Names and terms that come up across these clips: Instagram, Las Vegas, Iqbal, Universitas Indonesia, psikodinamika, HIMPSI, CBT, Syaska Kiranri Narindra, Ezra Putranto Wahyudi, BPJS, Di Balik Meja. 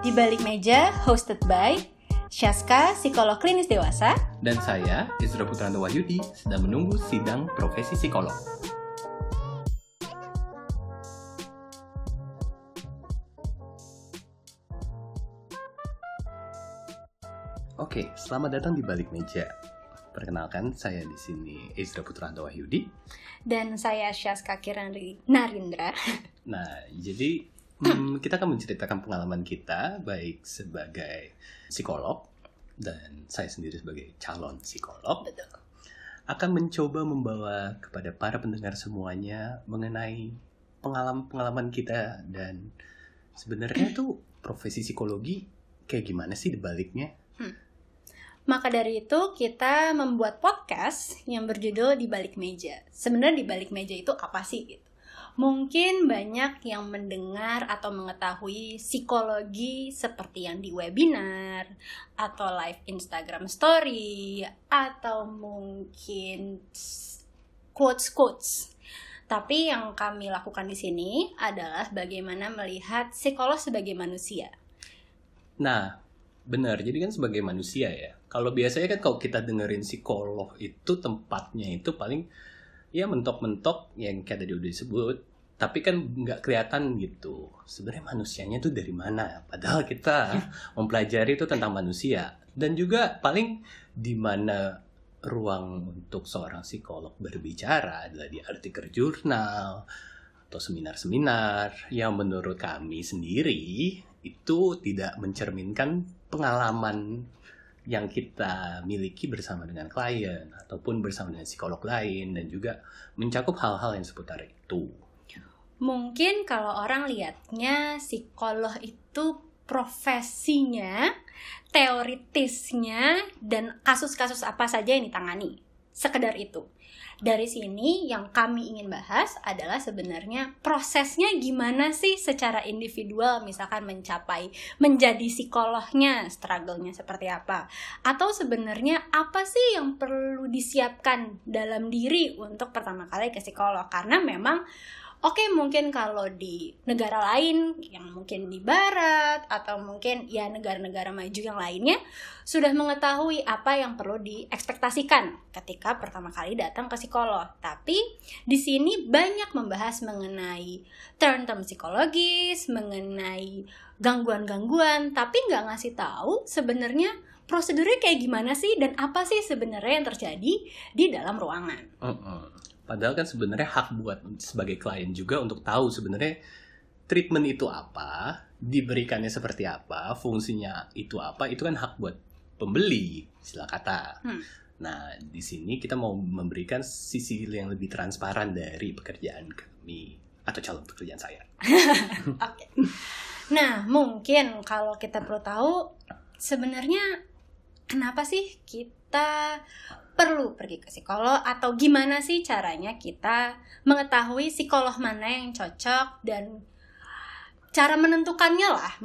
Di Balik Meja, hosted by Syaska, psikolog klinis dewasa, dan saya, Ezra Putranto Wahyudi, sedang menunggu sidang profesi psikolog. Oke, selamat datang di Balik Meja. Perkenalkan, saya di sini Ezra Putranto Wahyudi. Dan saya Syaska Kiranri Narindra. Nah, jadi kita akan menceritakan pengalaman kita, baik sebagai psikolog dan saya sendiri sebagai calon psikolog. Betul. Akan mencoba membawa kepada para pendengar semuanya mengenai pengalaman kita dan sebenarnya tuh profesi psikologi kayak gimana sih dibaliknya. Maka dari itu kita membuat podcast yang berjudul Di Balik Meja. Sebenarnya di balik meja itu apa sih gitu? Mungkin banyak yang mendengar atau mengetahui psikologi seperti yang di webinar, atau live Instagram story, atau mungkin quotes-quotes. Tapi yang kami lakukan di sini adalah bagaimana melihat psikolog sebagai manusia. Nah, benar. Jadi kan sebagai manusia ya. Kalau biasanya kan kalau kita dengerin psikolog itu tempatnya itu paling ya mentok-mentok yang kayak tadi udah disebut, tapi kan nggak kelihatan gitu sebenarnya manusianya tuh dari mana, padahal kita mempelajari itu tentang manusia. Dan juga paling di mana ruang untuk seorang psikolog berbicara adalah di artikel jurnal atau seminar-seminar yang menurut kami sendiri itu tidak mencerminkan pengalaman yang kita miliki bersama dengan klien ataupun bersama dengan psikolog lain, dan juga mencakup hal-hal yang seputar itu. Mungkin kalau orang lihatnya psikolog itu profesinya, teoritisnya, dan kasus-kasus apa saja yang ditangani. Sekedar itu. Dari sini yang kami ingin bahas adalah sebenarnya prosesnya gimana sih secara individual, misalkan mencapai menjadi psikolognya, struggle-nya seperti apa. Atau sebenarnya apa sih yang perlu disiapkan dalam diri untuk pertama kali ke psikolog. Karena memang oke, mungkin kalau di negara lain, yang mungkin di barat, atau mungkin ya negara-negara maju yang lainnya, sudah mengetahui apa yang perlu diekspektasikan ketika pertama kali datang ke psikolog. Tapi di sini banyak membahas mengenai term-term psikologis, mengenai gangguan-gangguan, tapi nggak ngasih tahu sebenarnya prosedurnya kayak gimana sih, dan apa sih sebenarnya yang terjadi di dalam ruangan. Padahal kan sebenarnya hak buat sebagai klien juga untuk tahu sebenarnya treatment itu apa, diberikannya seperti apa, fungsinya itu apa, itu kan hak buat pembeli, istilah kata. Nah, di sini kita mau memberikan sisi yang lebih transparan dari pekerjaan kami, atau calon pekerjaan saya. Oke. Nah, mungkin kalau kita perlu tahu, sebenarnya kenapa sih kita perlu pergi ke psikolog, atau gimana sih caranya kita mengetahui psikolog mana yang cocok, dan cara menentukannya lah,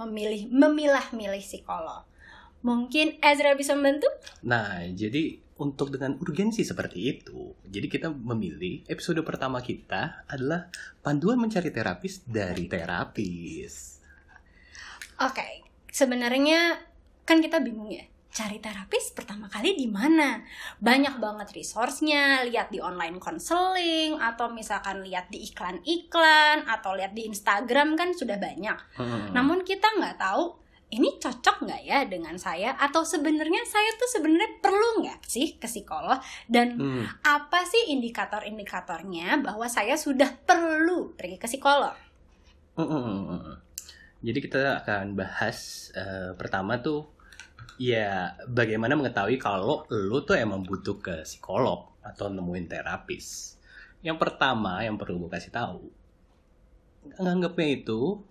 memilah-milih psikolog. Mungkin Ezra bisa membantu? Nah, jadi untuk dengan urgensi seperti itu, jadi kita memilih episode pertama kita adalah panduan mencari terapis dari terapis. Oke, sebenarnya kan kita bingung ya. Cari terapis pertama kali di mana? Banyak banget resource-nya, lihat di online counseling, atau misalkan lihat di iklan-iklan, atau lihat di Instagram kan sudah banyak. Namun kita nggak tahu, ini cocok nggak ya dengan saya? Atau sebenarnya saya tuh sebenarnya perlu nggak sih ke psikolog? Dan apa sih indikator-indikatornya bahwa saya sudah perlu pergi ke psikolog? Jadi kita akan bahas pertama tuh, ya, bagaimana mengetahui kalau lo tuh emang butuh ke psikolog atau nemuin terapis. Yang pertama yang perlu gue kasih tahu, nganggapnya itu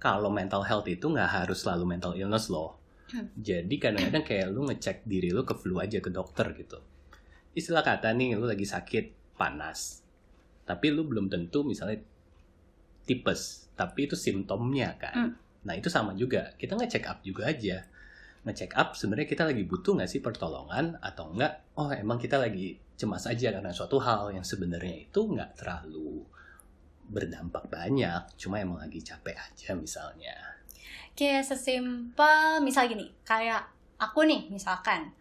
kalau mental health itu nggak harus selalu mental illness loh. Jadi kadang-kadang kayak lo ngecek diri lo ke flu aja, ke dokter gitu. Istilah kata nih, lo lagi sakit panas, tapi lo belum tentu misalnya tipes, tapi itu simptomnya kan. Nah itu sama juga, kita ngecek up juga aja. Nge-check up sebenarnya kita lagi butuh nggak sih pertolongan atau enggak? Oh emang kita lagi cemas aja karena suatu hal yang sebenarnya itu nggak terlalu berdampak banyak, cuma emang lagi capek aja misalnya. Kayak sesimpel, misal gini, kayak aku nih misalkan,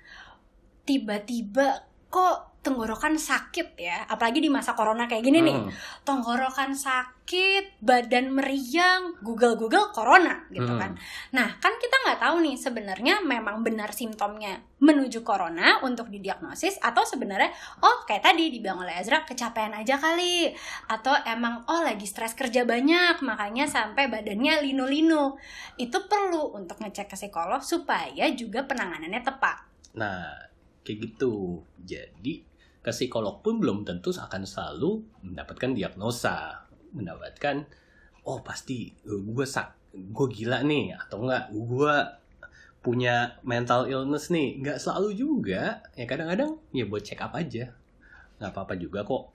tiba-tiba kok tenggorokan sakit ya, apalagi di masa corona kayak gini nih, tenggorokan sakit, badan meriang, google-google corona gitu kan. Nah, kan kita nggak tahu nih sebenarnya memang benar simptomnya menuju corona untuk didiagnosis, atau sebenarnya, oh kayak tadi dibilang oleh Ezra, kecapean aja kali, atau emang oh lagi stres kerja banyak, makanya sampai badannya linu-linu. Itu perlu untuk ngecek ke psikolog supaya juga penanganannya tepat. Nah, kayak gitu. Jadi, ke psikolog pun belum tentu akan selalu mendapatkan diagnosa, mendapatkan, oh pasti gue gila nih, atau enggak gue punya mental illness nih. Nggak selalu juga, ya kadang-kadang ya buat check up aja, nggak apa-apa juga kok.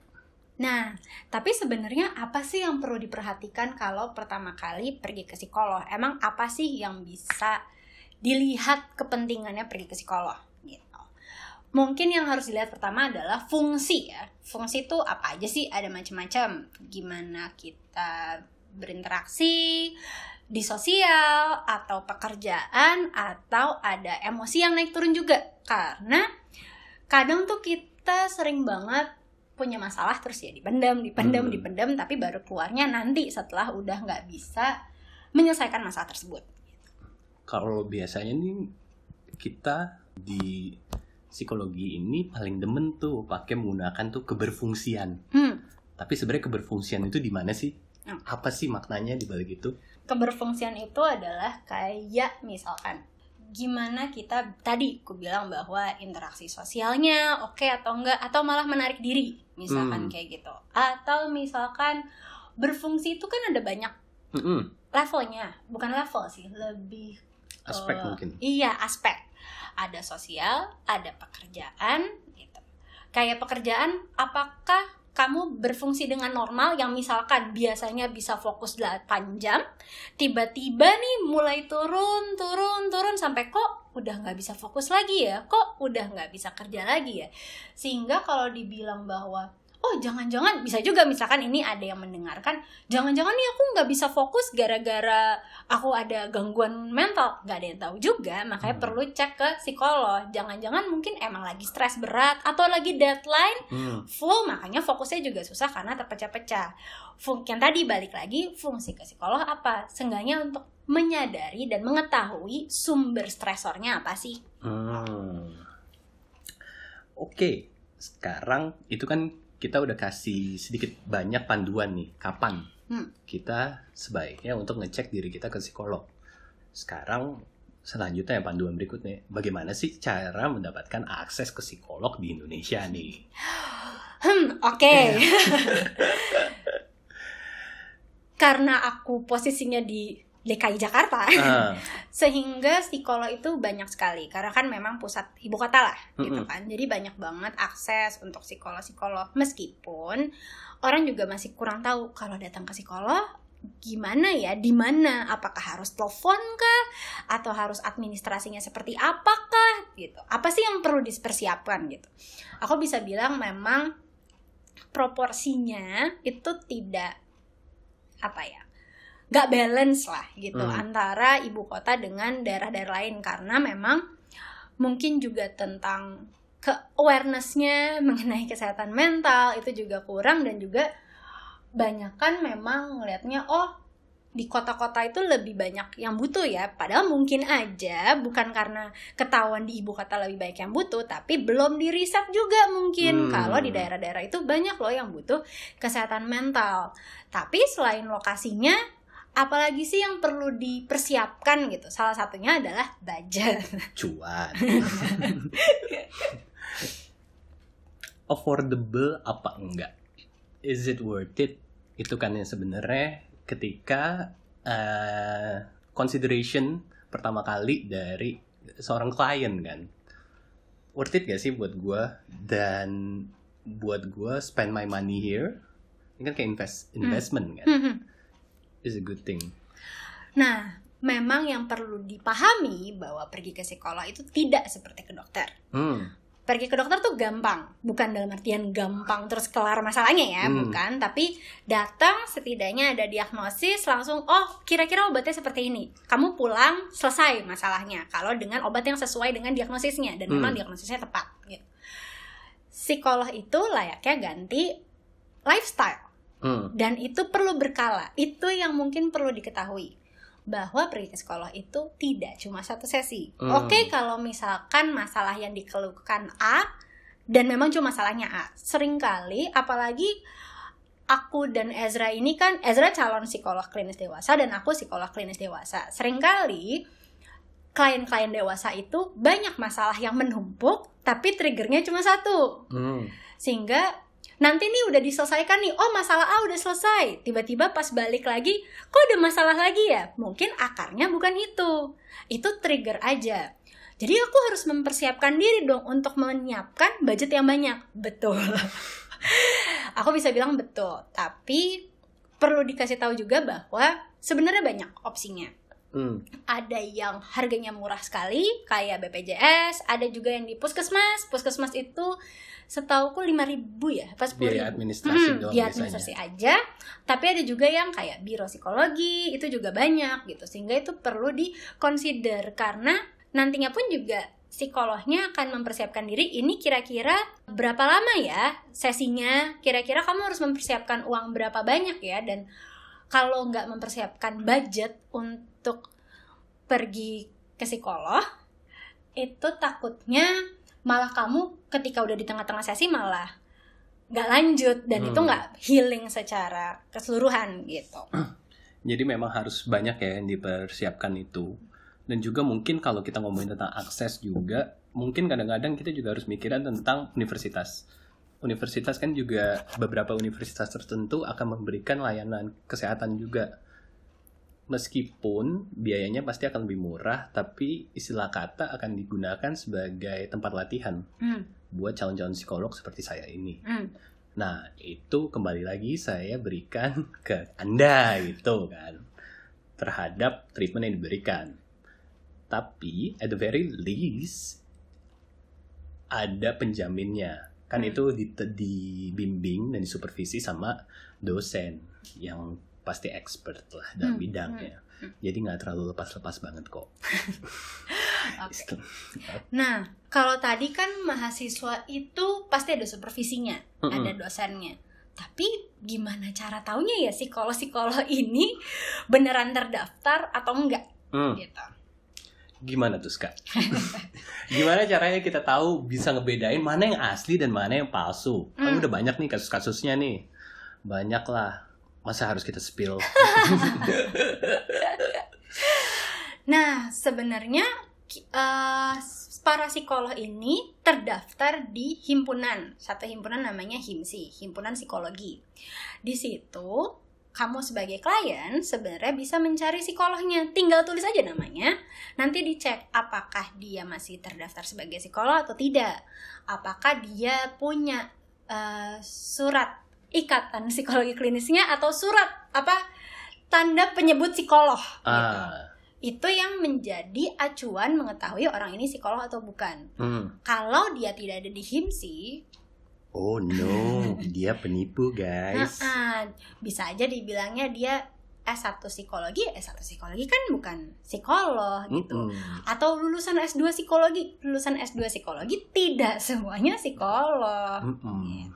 Nah, tapi sebenarnya apa sih yang perlu diperhatikan kalau pertama kali pergi ke psikolog? Emang apa sih yang bisa dilihat kepentingannya pergi ke psikolog gitu? Mungkin yang harus dilihat pertama adalah fungsi ya. Fungsi itu apa aja sih? Ada macam-macam. Gimana kita berinteraksi di sosial, atau pekerjaan, atau ada emosi yang naik turun juga. Karena kadang tuh kita sering banget punya masalah terus ya dipendam, tapi baru keluarnya nanti setelah udah nggak bisa menyelesaikan masalah tersebut. Kalau biasanya nih kita di psikologi ini paling demen tuh pakai menggunakan tuh keberfungsian. Tapi sebenarnya keberfungsian itu di mana sih? Apa sih maknanya di balik itu? Keberfungsian itu adalah kayak misalkan gimana kita tadi aku bilang bahwa interaksi sosialnya oke atau enggak, atau malah menarik diri misalkan kayak gitu. Atau misalkan berfungsi itu kan ada banyak levelnya, bukan level sih, lebih aspek mungkin. Iya, aspek. Ada sosial, ada pekerjaan gitu. Kayak pekerjaan, apakah kamu berfungsi dengan normal yang misalkan biasanya bisa fokus 8 jam, tiba-tiba nih mulai turun sampai kok udah nggak bisa fokus lagi ya, kok udah nggak bisa kerja lagi ya. Sehingga kalau dibilang bahwa oh jangan-jangan, bisa juga misalkan ini ada yang mendengarkan, jangan-jangan nih aku nggak bisa fokus gara-gara aku ada gangguan mental. Nggak ada yang tahu juga, makanya perlu cek ke psikolog. Jangan-jangan mungkin emang lagi stres berat, atau lagi deadline full, makanya fokusnya juga susah karena terpecah-pecah. Yang tadi balik lagi, fungsi ke psikolog apa? Seenggaknya untuk menyadari dan mengetahui sumber stresornya apa sih. Oke. Sekarang itu kan kita udah kasih sedikit banyak panduan nih, kapan kita sebaiknya untuk ngecek diri kita ke psikolog. Sekarang selanjutnya yang panduan berikutnya, bagaimana sih cara mendapatkan akses ke psikolog di Indonesia nih? Oke. Karena aku posisinya di DKI Jakarta, sehingga psikolog itu banyak sekali, karena kan memang pusat ibu kota lah, gitu kan. Jadi banyak banget akses untuk psikolog-psikolog, meskipun orang juga masih kurang tahu kalau datang ke psikolog gimana ya, di mana, apakah harus telepon kah, atau harus administrasinya seperti apakah, gitu. Apa sih yang perlu dipersiapkan gitu? Aku bisa bilang memang proporsinya itu tidak gak balance lah gitu antara ibu kota dengan daerah-daerah lain, karena memang mungkin juga tentang awarenessnya mengenai kesehatan mental itu juga kurang, dan juga banyak kan memang ngelihatnya oh di kota-kota itu lebih banyak yang butuh ya, padahal mungkin aja bukan karena ketahuan di ibu kota lebih banyak yang butuh, tapi belum di riset juga mungkin kalau di daerah-daerah itu banyak loh yang butuh kesehatan mental. Tapi selain lokasinya, apalagi sih yang perlu dipersiapkan gitu? Salah satunya adalah budget. Cuan. Affordable apa enggak? Is it worth it? Itu kan yang sebenarnya ketika consideration pertama kali dari seorang klien kan. Worth it gak sih buat gue? Dan buat gue spend my money here? Ini kan kayak investment kan? Is a good thing. Nah, memang yang perlu dipahami bahwa pergi ke psikolog itu tidak seperti ke dokter. pergi ke dokter tuh gampang, bukan dalam artian gampang terus kelar masalahnya ya, bukan, tapi datang setidaknya ada diagnosis langsung, oh kira-kira obatnya seperti ini, kamu pulang selesai masalahnya, kalau dengan obat yang sesuai dengan diagnosisnya dan memang diagnosisnya tepat gitu. Psikolog itu layaknya ganti lifestyle dan itu perlu berkala, itu yang mungkin perlu diketahui bahwa pergi ke psikolog itu tidak cuma satu sesi. Oke, kalau misalkan masalah yang dikeluhkan A dan memang cuma masalahnya A, seringkali apalagi aku dan Ezra ini kan, Ezra calon psikolog klinis dewasa dan aku psikolog klinis dewasa, seringkali klien-klien dewasa itu banyak masalah yang menumpuk tapi triggernya cuma satu, sehingga nanti nih udah diselesaikan nih, oh masalah A udah selesai, tiba-tiba pas balik lagi, kok ada masalah lagi ya? Mungkin akarnya bukan itu trigger aja. Jadi aku harus mempersiapkan diri dong untuk menyiapkan budget yang banyak. Betul. Aku bisa bilang betul, tapi perlu dikasih tahu juga bahwa sebenarnya banyak opsinya. Ada yang harganya murah sekali kayak BPJS, ada juga yang di puskesmas itu setauku 5.000 ya pas 10.000 biaya administrasi doang, biaya administrasi aja, tapi ada juga yang kayak biro psikologi itu juga banyak gitu, sehingga itu perlu diconsider karena nantinya pun juga psikolognya akan mempersiapkan diri, ini kira-kira berapa lama ya sesinya, kira-kira kamu harus mempersiapkan uang berapa banyak ya, dan kalau nggak mempersiapkan budget untuk pergi ke psikolog, itu takutnya malah kamu ketika udah di tengah-tengah sesi malah nggak lanjut dan itu nggak healing secara keseluruhan gitu. Jadi memang harus banyak ya yang dipersiapkan itu. Dan juga mungkin kalau kita ngomongin tentang akses juga, mungkin kadang-kadang kita juga harus mikirin tentang universitas. Universitas kan juga, beberapa universitas tertentu akan memberikan layanan kesehatan juga. Meskipun biayanya pasti akan lebih murah, tapi istilah kata akan digunakan sebagai tempat latihan buat calon-calon psikolog seperti saya ini. Nah, itu kembali lagi saya berikan ke Anda gitu kan, terhadap treatment yang diberikan. Tapi, at the very least, ada penjaminnya. Kan itu dibimbing dan disupervisi sama dosen yang pasti expert lah dalam bidangnya. Jadi nggak terlalu lepas-lepas banget kok. Okay. Nah, kalau tadi kan mahasiswa itu pasti ada supervisinya, ada dosennya. Tapi gimana cara taunya ya psikolog-psikolog ini beneran terdaftar atau enggak? Gitu. Gimana tuh, Ska? Gimana caranya kita tahu bisa ngebedain mana yang asli dan mana yang palsu? Kan udah banyak nih kasus-kasusnya nih. Banyak lah. Masa harus kita spill? Nah, sebenarnya para psikolog ini terdaftar di himpunan. Satu himpunan namanya HIMPSI, Himpunan Psikologi. Di situ kamu sebagai klien sebenarnya bisa mencari psikolognya. Tinggal tulis aja namanya. Nanti dicek apakah dia masih terdaftar sebagai psikolog atau tidak. Apakah dia punya surat ikatan psikologi klinisnya atau surat tanda penyebut psikolog. Gitu. Itu yang menjadi acuan mengetahui orang ini psikolog atau bukan. Kalau dia tidak ada di HIMPSI, oh no, dia penipu guys. Bisa aja dibilangnya dia S1 psikologi kan bukan psikolog gitu. Atau lulusan S2 psikologi tidak semuanya psikolog gitu.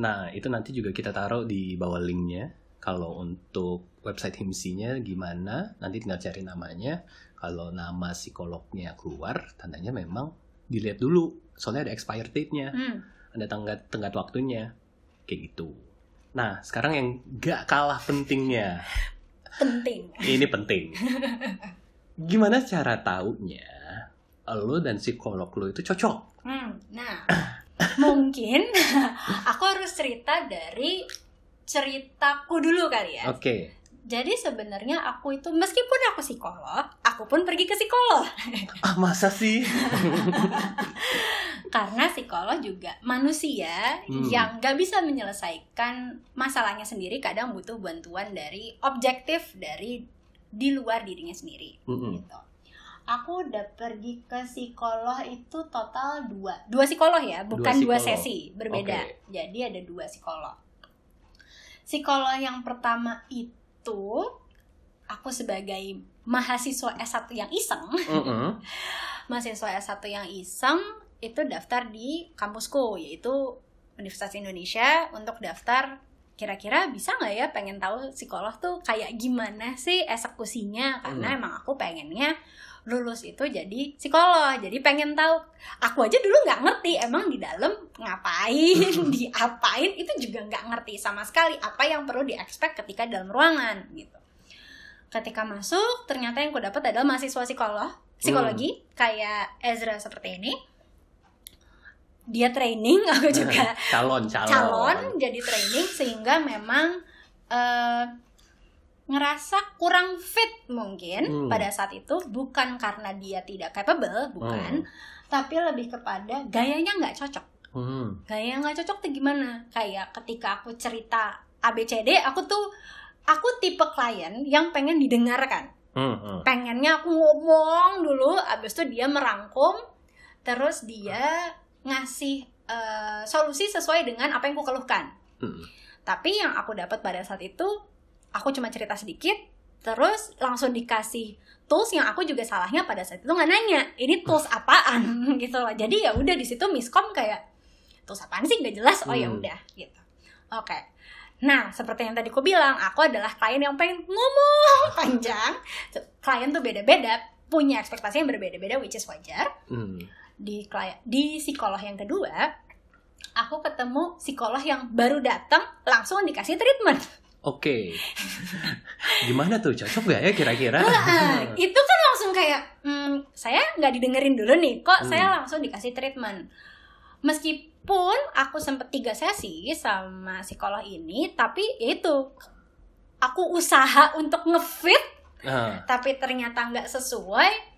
Nah, itu nanti juga kita taruh di bawah linknya. Kalau untuk website HIMPSI-nya gimana, nanti tinggal cari namanya. Kalau nama psikolognya keluar, tandanya memang dilihat dulu, soalnya ada expired date-nya. Ada tenggat waktunya, kayak gitu. Nah, sekarang yang gak kalah pentingnya. Ini penting. Gimana cara taunya lo dan psikolog lo itu cocok? Nah, mungkin aku harus cerita dari ceritaku dulu kali ya. Oke. Jadi sebenarnya aku itu, meskipun aku psikolog, aku pun pergi ke psikolog. Masa sih? Karena psikolog juga manusia yang gak bisa menyelesaikan masalahnya sendiri, kadang butuh bantuan dari objektif, dari di luar dirinya sendiri. Gitu. Aku udah pergi ke psikolog itu total 2. 2 psikolog ya, bukan 2 sesi, berbeda. Okay. Jadi ada 2 psikolog. Psikolog yang pertama itu aku sebagai mahasiswa S1 yang iseng. Mahasiswa S1 yang iseng itu daftar di kampusku, yaitu Universitas Indonesia, untuk daftar kira-kira bisa nggak ya, pengen tahu psikolog tuh kayak gimana sih eksekusinya, karena emang aku pengennya lulus itu jadi psikolog, jadi pengen tahu. Aku aja dulu nggak ngerti emang di dalam ngapain, diapain, itu juga nggak ngerti sama sekali apa yang perlu di-expect ketika dalam ruangan gitu. Ketika masuk, ternyata yang ku dapat adalah mahasiswa psikologi kayak Ezra seperti ini. Dia training, aku juga calon jadi training, sehingga memang ngerasa kurang fit mungkin pada saat itu, bukan karena dia tidak capable, bukan, tapi lebih kepada gayanya nggak cocok. Gaya nggak cocok tuh gimana? Kayak ketika aku cerita ABCD, aku tipe klien yang pengen didengarkan, pengennya aku ngomong dulu, abis itu dia merangkum, terus dia ngasih solusi sesuai dengan apa yang aku keluhkan. Tapi yang aku dapat pada saat itu, aku cuma cerita sedikit, terus langsung dikasih tools yang aku juga salahnya pada saat itu nggak nanya ini tools apaan gitu loh. Jadi ya udah di situ miskom kayak tools apaan sih, nggak jelas. Oh ya udah gitu. Oke. Nah, seperti yang tadi aku bilang, aku adalah klien yang pengen ngomong panjang. Klien tuh beda-beda, punya ekspektasi yang berbeda-beda, which is wajar. Di psikolog yang kedua, aku ketemu psikolog yang baru datang langsung dikasih treatment. Oke. Gimana tuh, cocok gak ya kira-kira? Itu kan langsung kayak, saya nggak didengerin dulu nih, kok saya langsung dikasih treatment. Meskipun aku sempet 3 sesi sama psikolog ini, tapi itu aku usaha untuk ngefit, tapi ternyata nggak sesuai.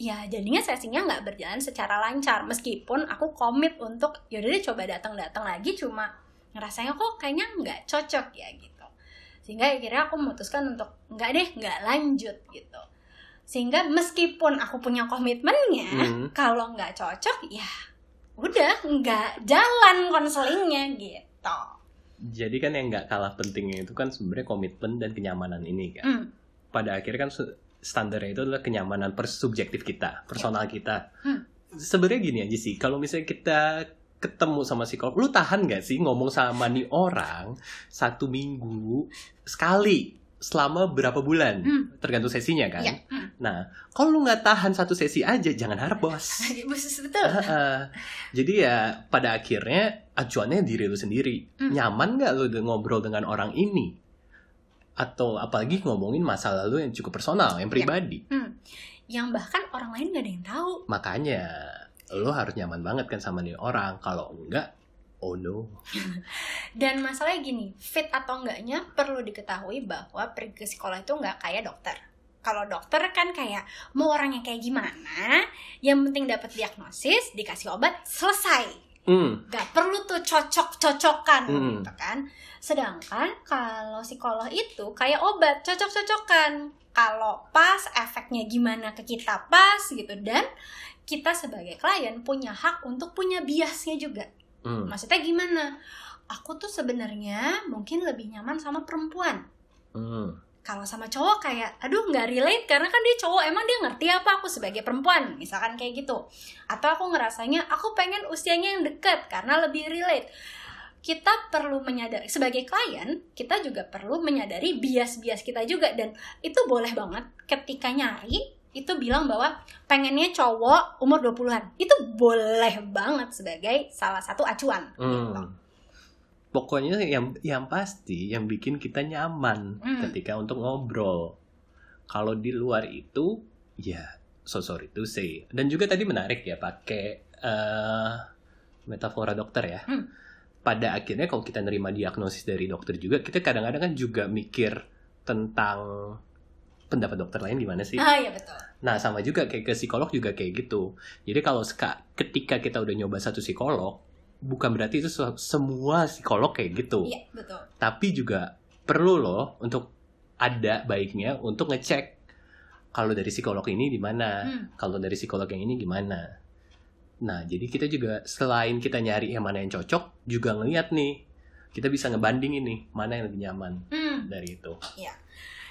Ya jadinya sesinya nggak berjalan secara lancar, meskipun aku komit untuk yaudah deh coba datang lagi, cuma ngerasanya kok kayaknya nggak cocok ya gitu. Sehingga akhirnya aku memutuskan untuk nggak lanjut gitu. Sehingga meskipun aku punya komitmennya, kalau nggak cocok ya udah nggak jalan konselingnya gitu. Jadi kan yang nggak kalah pentingnya itu kan sebenarnya komitmen dan kenyamanan ini kan. Pada akhirnya kan standarnya itu adalah kenyamanan persubjektif kita, personal kita. Sebenarnya gini aja sih, kalau misalnya kita ketemu sama psikolog, lu tahan gak sih ngomong sama nih orang 1 minggu sekali selama berapa bulan, tergantung sesinya kan. Nah, kalau lu nggak tahan 1 sesi aja, jangan harap bos. Betul. Jadi ya pada akhirnya acuannya diri lu sendiri. Nyaman nggak lu ngobrol dengan orang ini? Atau apalagi ngomongin masa lalu yang cukup personal, yang pribadi. Yang bahkan orang lain gak ada yang tahu. Makanya, lo harus nyaman banget kan sama nih orang. Kalau enggak, oh no. Dan masalahnya gini, fit atau enggaknya perlu diketahui bahwa pergi ke psikolog itu enggak kayak dokter. Kalau dokter kan kayak, mau orangnya kayak gimana, yang penting dapat diagnosis, dikasih obat, selesai. Gak perlu tuh cocok-cocokan gitu kan. Sedangkan kalau psikolog itu kayak obat, cocok-cocokan. Kalau pas, efeknya gimana ke kita pas gitu. Dan kita sebagai klien punya hak untuk punya biasnya juga. Maksudnya gimana? Aku tuh sebenarnya mungkin lebih nyaman sama perempuan. Kalau sama cowok kayak, aduh gak relate karena kan dia cowok, emang dia ngerti apa aku sebagai perempuan, misalkan kayak gitu. Atau aku ngerasanya, aku pengen usianya yang dekat karena lebih relate. Kita perlu menyadari, sebagai klien, kita juga perlu menyadari bias-bias kita juga. Dan itu boleh banget ketika nyari, itu bilang bahwa pengennya cowok umur 20-an. Itu boleh banget sebagai salah satu acuan. Pokoknya yang pasti yang bikin kita nyaman ketika untuk ngobrol. Kalau di luar itu ya so sorry to say. Dan juga tadi menarik ya pakai metafora dokter ya. Pada akhirnya kalau kita nerima diagnosis dari dokter juga, kita kadang-kadang kan juga mikir tentang pendapat dokter lain gimana sih? Ah ya betul. Nah sama juga kayak ke psikolog juga kayak gitu. Jadi kalau ketika kita udah nyoba satu psikolog, bukan berarti itu semua psikolog kayak gitu. Iya, betul. Tapi juga perlu loh untuk ada baiknya untuk ngecek kalau dari psikolog ini gimana, kalau dari psikolog yang ini gimana. Nah, jadi kita juga selain kita nyari yang mana yang cocok, juga ngelihat nih, kita bisa ngebandingin nih, mana yang lebih nyaman dari itu. Iya.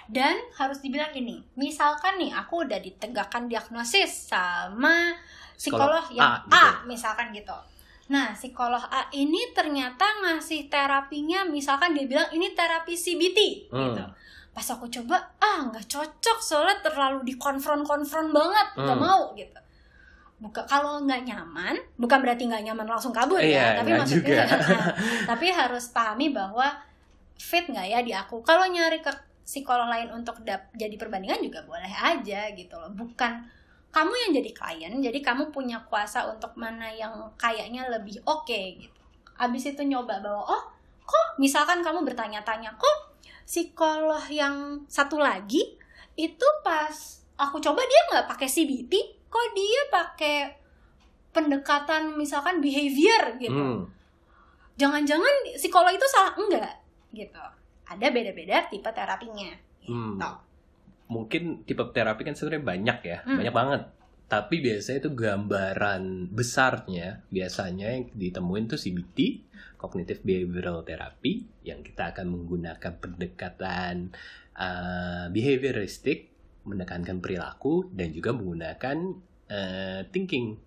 Dan harus dibilang gini, misalkan nih aku udah ditegakkan diagnosis sama psikolog yang A, gitu. A, misalkan gitu. Nah, psikolog A ini ternyata ngasih terapinya, misalkan dia bilang ini terapi CBT, gitu. Pas aku coba, nggak cocok soalnya terlalu dikonfront-konfront banget, nggak mau gitu. Kalau nggak nyaman, bukan berarti nggak nyaman langsung kabur ya, tapi maksudnya, tapi harus pahami bahwa fit nggak ya di aku. Kalau nyari ke psikolog lain untuk jadi perbandingan juga boleh aja gitu loh. Bukan kamu yang jadi klien, jadi kamu punya kuasa untuk mana yang kayaknya lebih oke gitu. Abis itu nyoba bahwa kok misalkan kamu bertanya-tanya, kok psikolog yang satu lagi itu pas aku coba dia nggak pakai CBT. Kok dia pakai pendekatan misalkan behavior gitu. Jangan-jangan psikolog itu salah enggak gitu. Ada beda-beda tipe terapinya gitu. Mungkin tipe terapi kan sebenarnya banyak ya, banyak banget. Tapi biasanya itu gambaran besarnya biasanya yang ditemuin tuh CBT, Cognitive Behavioral Therapy, yang kita akan menggunakan pendekatan behavioristik, menekankan perilaku, dan juga menggunakan thinking,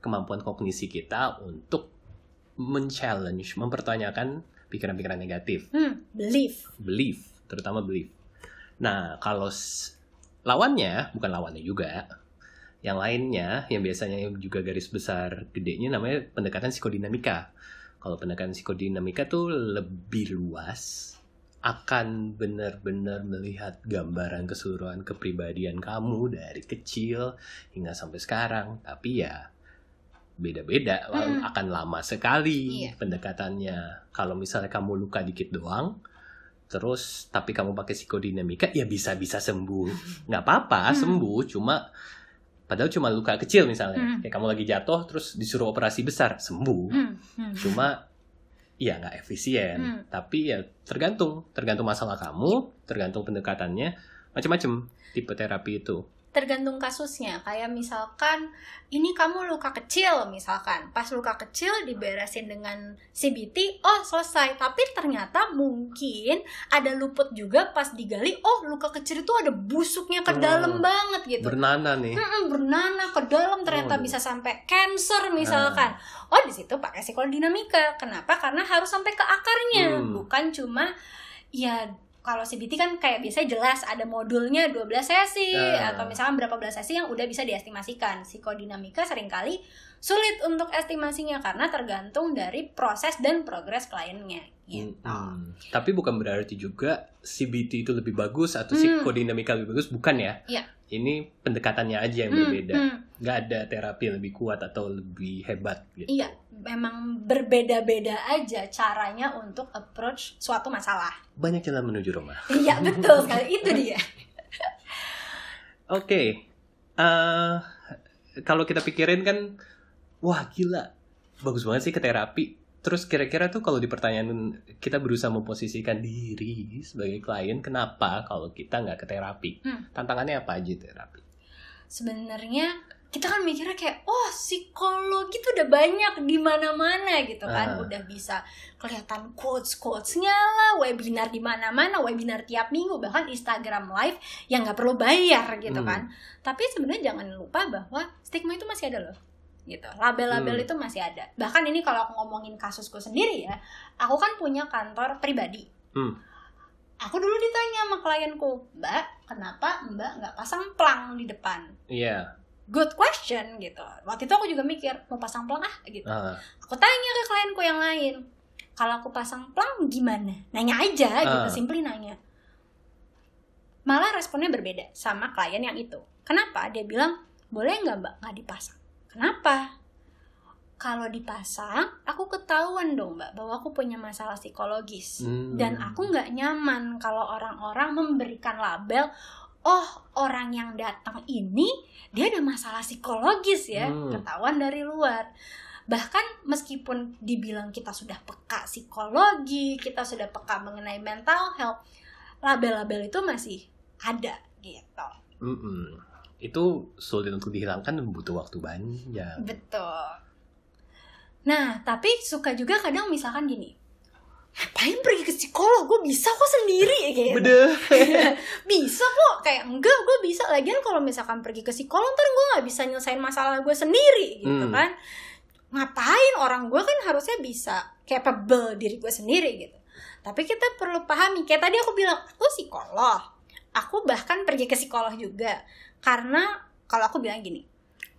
kemampuan kognisi kita untuk men-challenge, mempertanyakan pikiran-pikiran negatif, belief, terutama belief. Nah, kalau bukan lawannya juga, yang lainnya, yang biasanya juga garis besar gedenya namanya pendekatan psikodinamika. Kalau pendekatan psikodinamika tuh lebih luas, akan benar-benar melihat gambaran keseluruhan kepribadian kamu dari kecil hingga sampai sekarang. Tapi ya beda-beda, akan lama sekali pendekatannya. Kalau misalnya kamu luka dikit doang, terus tapi kamu pakai psikodinamika, ya bisa-bisa sembuh. Nggak apa-apa sembuh, padahal cuma luka kecil misalnya. Kayak kamu lagi jatuh, terus disuruh operasi besar, sembuh. Cuma ya nggak efisien, tapi ya tergantung masalah kamu, tergantung pendekatannya, macam-macam tipe terapi itu. Tergantung kasusnya, kayak misalkan ini kamu luka kecil misalkan, pas luka kecil diberesin dengan CBT, selesai, tapi ternyata mungkin ada luput juga pas digali, luka kecil itu ada busuknya ke dalam banget gitu. Bernana nih. Bernana ke dalam ternyata bisa sampai cancer misalkan. Di situ pakai psikodinamika. Kenapa? Karena harus sampai ke akarnya, bukan cuma ya kalau CBT kan kayak biasanya jelas ada modulnya 12 sesi atau misalkan berapa belas sesi yang udah bisa diestimasikan. Psikodinamika seringkali sulit untuk estimasinya karena tergantung dari proses dan progres kliennya gitu. Tapi bukan berarti juga CBT itu lebih bagus atau psikodinamika lebih bagus, bukan ya? Iya. Ini pendekatannya aja yang berbeda. Nggak ada terapi yang lebih kuat atau lebih hebat gitu. Iya, memang berbeda-beda aja caranya untuk approach suatu masalah. Banyak jalan menuju Roma. Iya, betul sekali. Itu dia. Oke. Kalau kita pikirin kan, wah gila, bagus banget sih ke terapi. Terus kira-kira tuh kalau di pertanyaan kita berusaha memposisikan diri sebagai klien, kenapa kalau kita nggak ke terapi? Tantangannya apa aja terapi? Sebenarnya kita kan mikirnya kayak, psikologi tuh udah banyak di mana-mana gitu kan. Udah bisa kelihatan quotes-quotesnya lah, webinar di mana-mana, webinar tiap minggu, bahkan Instagram live yang nggak perlu bayar gitu kan. Tapi sebenarnya jangan lupa bahwa stigma itu masih ada loh. Gitu. Label-label itu masih ada. Bahkan ini kalau aku ngomongin kasusku sendiri ya, aku kan punya kantor pribadi. Aku dulu ditanya sama klienku, "Mbak, kenapa Mbak nggak pasang plang di depan?" Iya. Yeah. Good question gitu. Waktu itu aku juga mikir, mau pasang plang gitu. Aku tanya ke klienku yang lain, "Kalau aku pasang plang gimana?" Nanya aja gitu, simply nanya. Malah responnya berbeda sama klien yang itu. Kenapa? Dia bilang, "Boleh nggak Mbak nggak dipasang?" Kenapa? Kalau dipasang, aku ketahuan dong Mbak bahwa aku punya masalah psikologis. Dan aku nggak nyaman kalau orang-orang memberikan label, orang yang datang ini dia ada masalah psikologis ya, ketahuan dari luar. Bahkan meskipun dibilang kita sudah peka psikologi, kita sudah peka mengenai mental health, label-label itu masih ada gitu. Itu sulit untuk dihilangkan, butuh waktu banyak. Betul. Nah, tapi suka juga kadang misalkan gini, ngapain pergi ke psikolog, gue bisa kok sendiri gitu. Bener. Bisa kok, kayak enggak, gue bisa. Lagian kalau misalkan pergi ke psikolog, ntar gue gak bisa nyelesain masalah gue sendiri gitu kan. Ngapain, orang gue kan harusnya bisa capable diri gue sendiri gitu. Tapi kita perlu pahami, kayak tadi aku bilang, aku psikolog, aku bahkan pergi ke psikolog juga. Karena kalau aku bilang gini,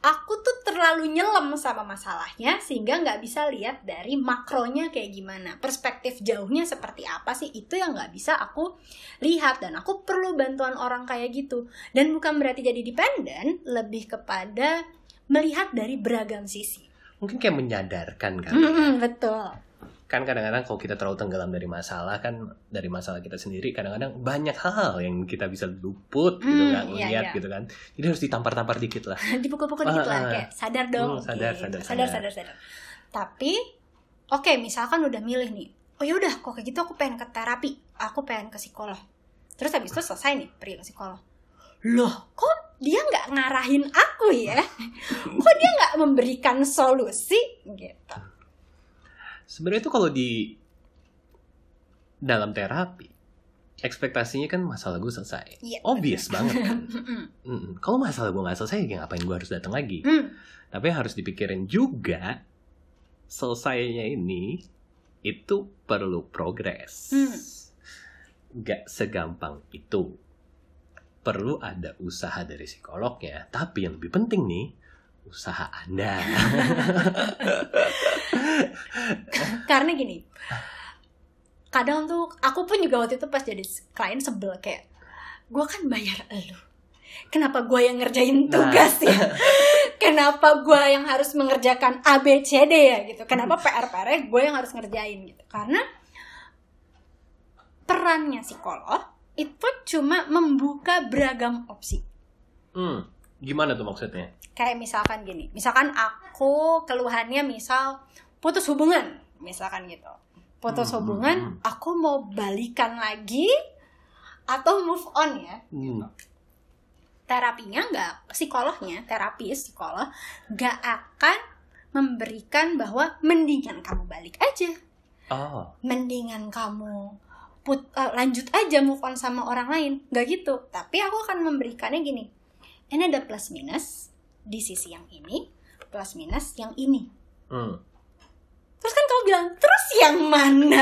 aku tuh terlalu nyelam sama masalahnya sehingga nggak bisa lihat dari makronya kayak gimana, perspektif jauhnya seperti apa sih, itu yang nggak bisa aku lihat dan aku perlu bantuan orang kayak gitu. Dan bukan berarti jadi dependen, lebih kepada melihat dari beragam sisi. Mungkin kayak menyadarkan kan? Betul. Kan kadang-kadang kalau kita terlalu tenggelam dari masalah kan, dari masalah kita sendiri, kadang-kadang banyak hal yang kita bisa luput gitu, nggak ngeliat gitu kan. Jadi harus ditampar-tampar dikit lah, dipukul-pukul dikit lah, kayak sadar dong. Sadar. Tapi oke, misalkan udah milih nih, oh yaudah kok kayak gitu aku pengen ke terapi, aku pengen ke psikolog. Terus habis itu selesai nih pergi ke psikolog, loh kok dia nggak ngarahin aku ya, kok dia nggak memberikan solusi gitu. Sebenarnya itu kalau di dalam terapi, ekspektasinya kan masalah gue selesai. Yeah. Obvious banget kan. Kalau masalah gue gak selesai, ya ngapain gue harus datang lagi? Tapi harus dipikirin juga, selesainya ini, itu perlu progres. Gak segampang itu. Perlu ada usaha dari psikolognya. Tapi yang lebih penting nih, usaha Anda. Karena gini, kadang tuh aku pun juga waktu itu pas jadi klien sebel, kayak gue kan bayar elu, kenapa gue yang ngerjain tugas ya, kenapa gue yang harus mengerjakan ABCD ya gitu, kenapa PR-PR-nya gue yang harus ngerjain gitu. Karena perannya psikolog itu cuma membuka beragam opsi. Gimana tuh maksudnya? Kayak misalkan gini, misalkan aku keluhannya misal putus hubungan, misalkan gitu. Putus hubungan, aku mau balikan lagi atau move on ya. Terapinya nggak, psikolognya, terapis, psikolog nggak akan memberikan bahwa mendingan kamu balik aja, mendingan kamu lanjut aja move on sama orang lain, nggak gitu. Tapi aku akan memberikannya gini, ini ada plus minus di sisi yang ini, plus minus yang ini. Terus kan kamu bilang, terus yang mana?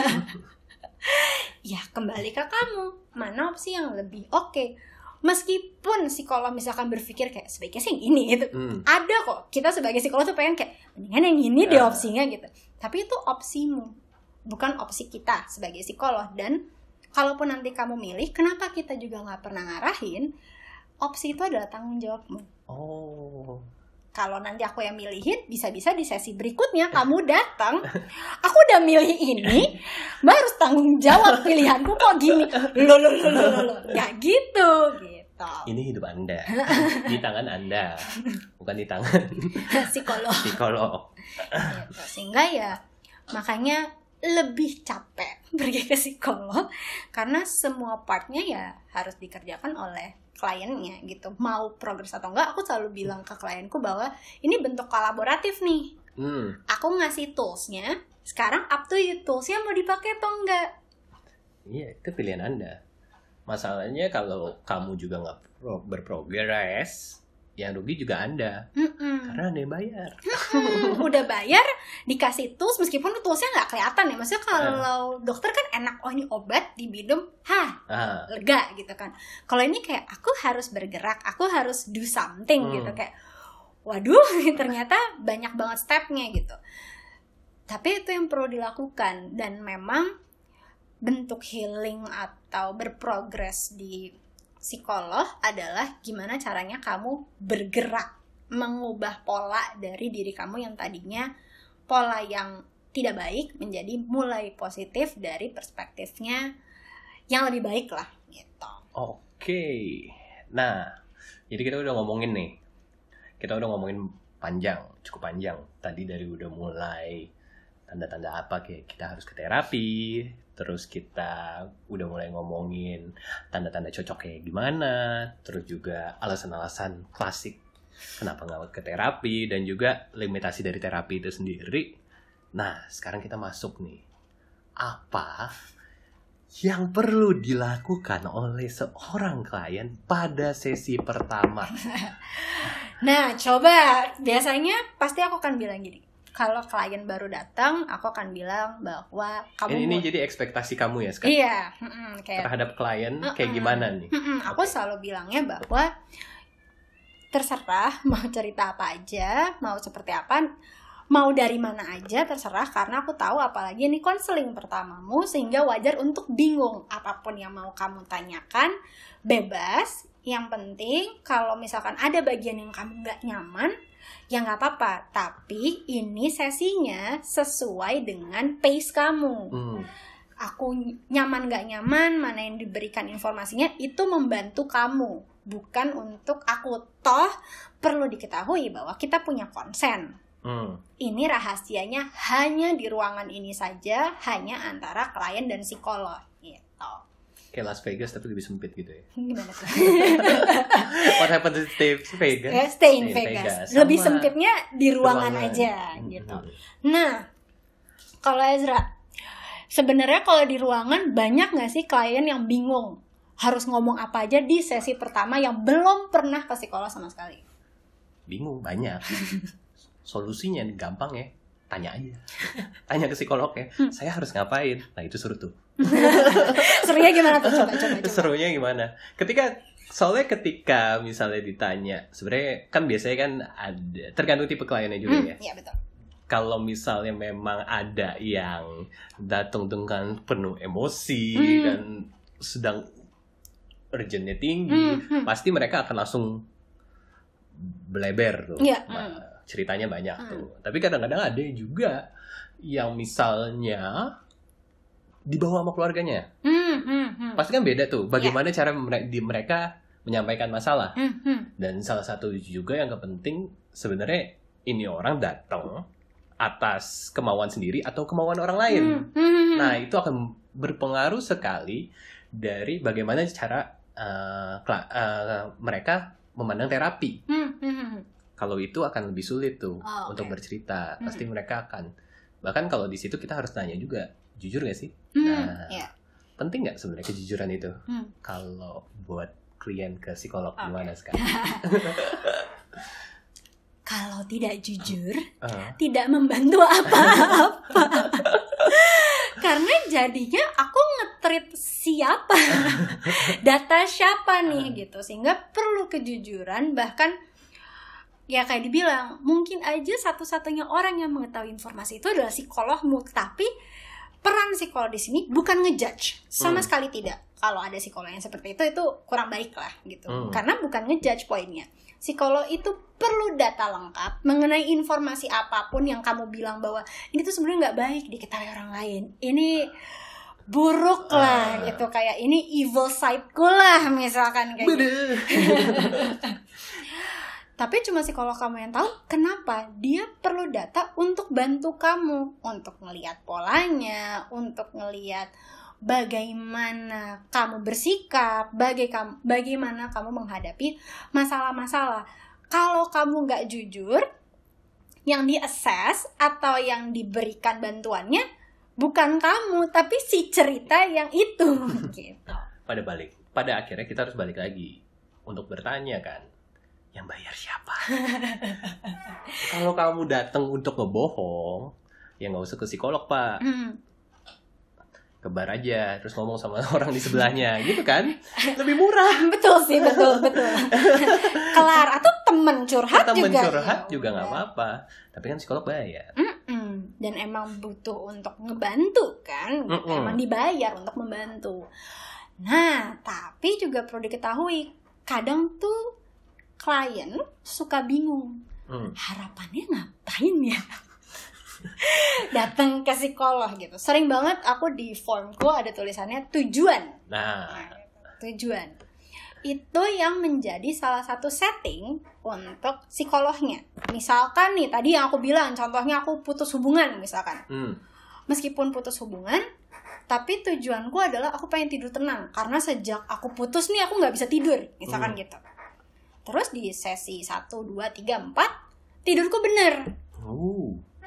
Ya kembali ke kamu, mana opsi yang lebih oke. Meskipun psikolog misalkan berpikir kayak sebaiknya sih yang ini gitu, ada kok, kita sebagai psikolog tuh pengen kayak mendingan yang ini deh opsinya gitu. Tapi itu opsimu, bukan opsi kita sebagai psikolog. Dan kalaupun nanti kamu milih, kenapa kita juga gak pernah ngarahin, opsi itu adalah tanggung jawabmu. Oh. Kalau nanti aku yang milihin, bisa-bisa di sesi berikutnya kamu datang, aku udah milih ini, mbak harus tanggung jawab pilihanku kok gini. Lo. Ya gitu. Ini hidup Anda. Di tangan Anda. Bukan di tangan psikolog. Gitu. Sehingga ya makanya lebih capek pergi ke psikolog karena semua partnya ya harus dikerjakan oleh kliennya gitu. Mau progres atau enggak, aku selalu bilang ke klienku bahwa ini bentuk kolaboratif nih. Aku ngasih toolsnya, sekarang up to you, toolsnya mau dipakai atau enggak. Iya, itu pilihan Anda. Masalahnya kalau kamu juga nggak berprogres, yang rugi juga Anda. Karena Anda yang bayar. Udah bayar, dikasih tools, meskipun toolsnya nggak kelihatan ya. Maksudnya kalau dokter kan enak, oh ini obat, diminum, lega gitu kan. Kalau ini kayak aku harus bergerak, aku harus do something gitu. Kayak waduh, ternyata banyak banget stepnya gitu. Tapi itu yang perlu dilakukan. Dan memang bentuk healing atau berprogres di psikolog adalah gimana caranya kamu bergerak, mengubah pola dari diri kamu yang tadinya pola yang tidak baik menjadi mulai positif dari perspektifnya yang lebih baik lah gitu. Oke. Nah, jadi kita udah ngomongin nih, kita udah ngomongin panjang, cukup panjang tadi, dari udah mulai tanda-tanda apa, kayak kita harus ke terapi, terus kita udah mulai ngomongin tanda-tanda cocok kayak gimana, terus juga alasan-alasan klasik kenapa nggak ke terapi, dan juga limitasi dari terapi itu sendiri. Nah, sekarang kita masuk nih, apa yang perlu dilakukan oleh seorang klien pada sesi pertama? Nah, coba, biasanya pasti aku akan bilang gini, kalau klien baru datang, aku akan bilang bahwa kamu ini jadi ekspektasi kamu ya sekarang? Iya, kayak, terhadap klien kayak gimana nih? Aku selalu bilangnya bahwa terserah mau cerita apa aja, mau seperti apa, mau dari mana aja terserah, karena aku tahu apalagi ini konseling pertamamu, sehingga wajar untuk bingung. Apapun yang mau kamu tanyakan, bebas. Yang penting kalau misalkan ada bagian yang kamu nggak nyaman, ya nggak apa-apa. Tapi ini sesinya sesuai dengan pace kamu. Aku nyaman nggak nyaman, mana yang diberikan informasinya, itu membantu kamu, bukan untuk aku. Toh perlu diketahui bahwa kita punya konsen. Ini rahasianya hanya di ruangan ini saja, hanya antara klien dan psikolog gitu. Kayak Las Vegas tapi lebih sempit gitu ya. Gimana tuh? What happened to stay in Vegas. Lebih sempitnya di ruangan aja gitu. Nah, kalau Ezra, sebenarnya kalau di ruangan banyak nggak sih klien yang bingung harus ngomong apa aja di sesi pertama yang belum pernah ke psikolog sama sekali? Bingung banyak. Solusinya gampang ya, tanya aja. Tanya ke psikolog ya, saya harus ngapain? Nah itu seru tuh. Serunya gimana tuh? Coba. Serunya gimana? Ketika misalnya ditanya, sebenarnya kan biasanya kan ada, tergantung tipe kliennya juga ya. Iya betul. Kalau misalnya memang ada yang datang dengan penuh emosi dan sedang urgentnya tinggi, pasti mereka akan langsung bleber tuh. Iya. Ceritanya banyak tuh. Tapi kadang-kadang ada juga yang misalnya dibawa sama keluarganya. Pasti kan beda tuh. Bagaimana cara mereka menyampaikan masalah. Dan salah satu juga yang penting sebenarnya ini orang datang atas kemauan sendiri atau kemauan orang lain. Nah, itu akan berpengaruh sekali dari bagaimana cara mereka memandang terapi. Kalau itu akan lebih sulit tuh untuk bercerita. Pasti mereka akan. Bahkan kalau di situ kita harus tanya juga, jujur nggak sih? Penting nggak sebenarnya kejujuran itu? Kalau buat klien ke psikolog gimana sekarang? Kalau tidak jujur, tidak membantu apa-apa. Karena jadinya aku nge-treat siapa, data siapa nih gitu. Sehingga perlu kejujuran, bahkan ya kayak dibilang, mungkin aja satu-satunya orang yang mengetahui informasi itu adalah psikologmu. Tapi peran psikolog di sini bukan ngejudge, sama sekali tidak. Kalau ada psikolog yang seperti itu kurang baik lah gitu. Karena bukan ngejudge poinnya. Psikolog itu perlu data lengkap mengenai informasi apapun yang kamu bilang bahwa ini tuh sebenarnya nggak baik diketahui orang lain. Ini buruk lah gitu, kayak ini evil sideku lah misalkan kayak gitu. Tapi cuma psikolog kamu yang tahu kenapa dia perlu data untuk bantu kamu, untuk ngelihat polanya, untuk ngelihat bagaimana kamu bersikap, bagaimana kamu menghadapi masalah-masalah. Kalau kamu nggak jujur, yang di-assess atau yang diberikan bantuannya bukan kamu, tapi si cerita yang itu. Gitu. Pada akhirnya kita harus balik lagi untuk bertanya kan. Yang bayar siapa? Kalau kamu datang untuk ngebohong, ya nggak usah ke psikolog, Pak. Ke bar aja, terus ngomong sama orang di sebelahnya, gitu kan? Lebih murah. Betul sih, betul. Kelar. Atau temen curhat juga. Temen curhat juga nggak apa-apa. Tapi kan psikolog bayar. Dan emang butuh untuk ngebantu kan? Emang dibayar untuk membantu. Nah, tapi juga perlu diketahui, kadang tuh klien suka bingung, harapannya ngapain ya datang ke psikolog gitu. Sering banget aku di formku ada tulisannya tujuan. Nah, tujuan. itu yang menjadi salah satu setting untuk psikolognya. Misalkan nih, tadi yang aku bilang, contohnya aku putus hubungan misalkan. Meskipun putus hubungan, tapi tujuanku adalah aku pengen tidur tenang. Karena sejak aku putus nih, aku nggak bisa tidur. Misalkan gitu. Terus di sesi 1, 2, 3, 4, tidurku bener.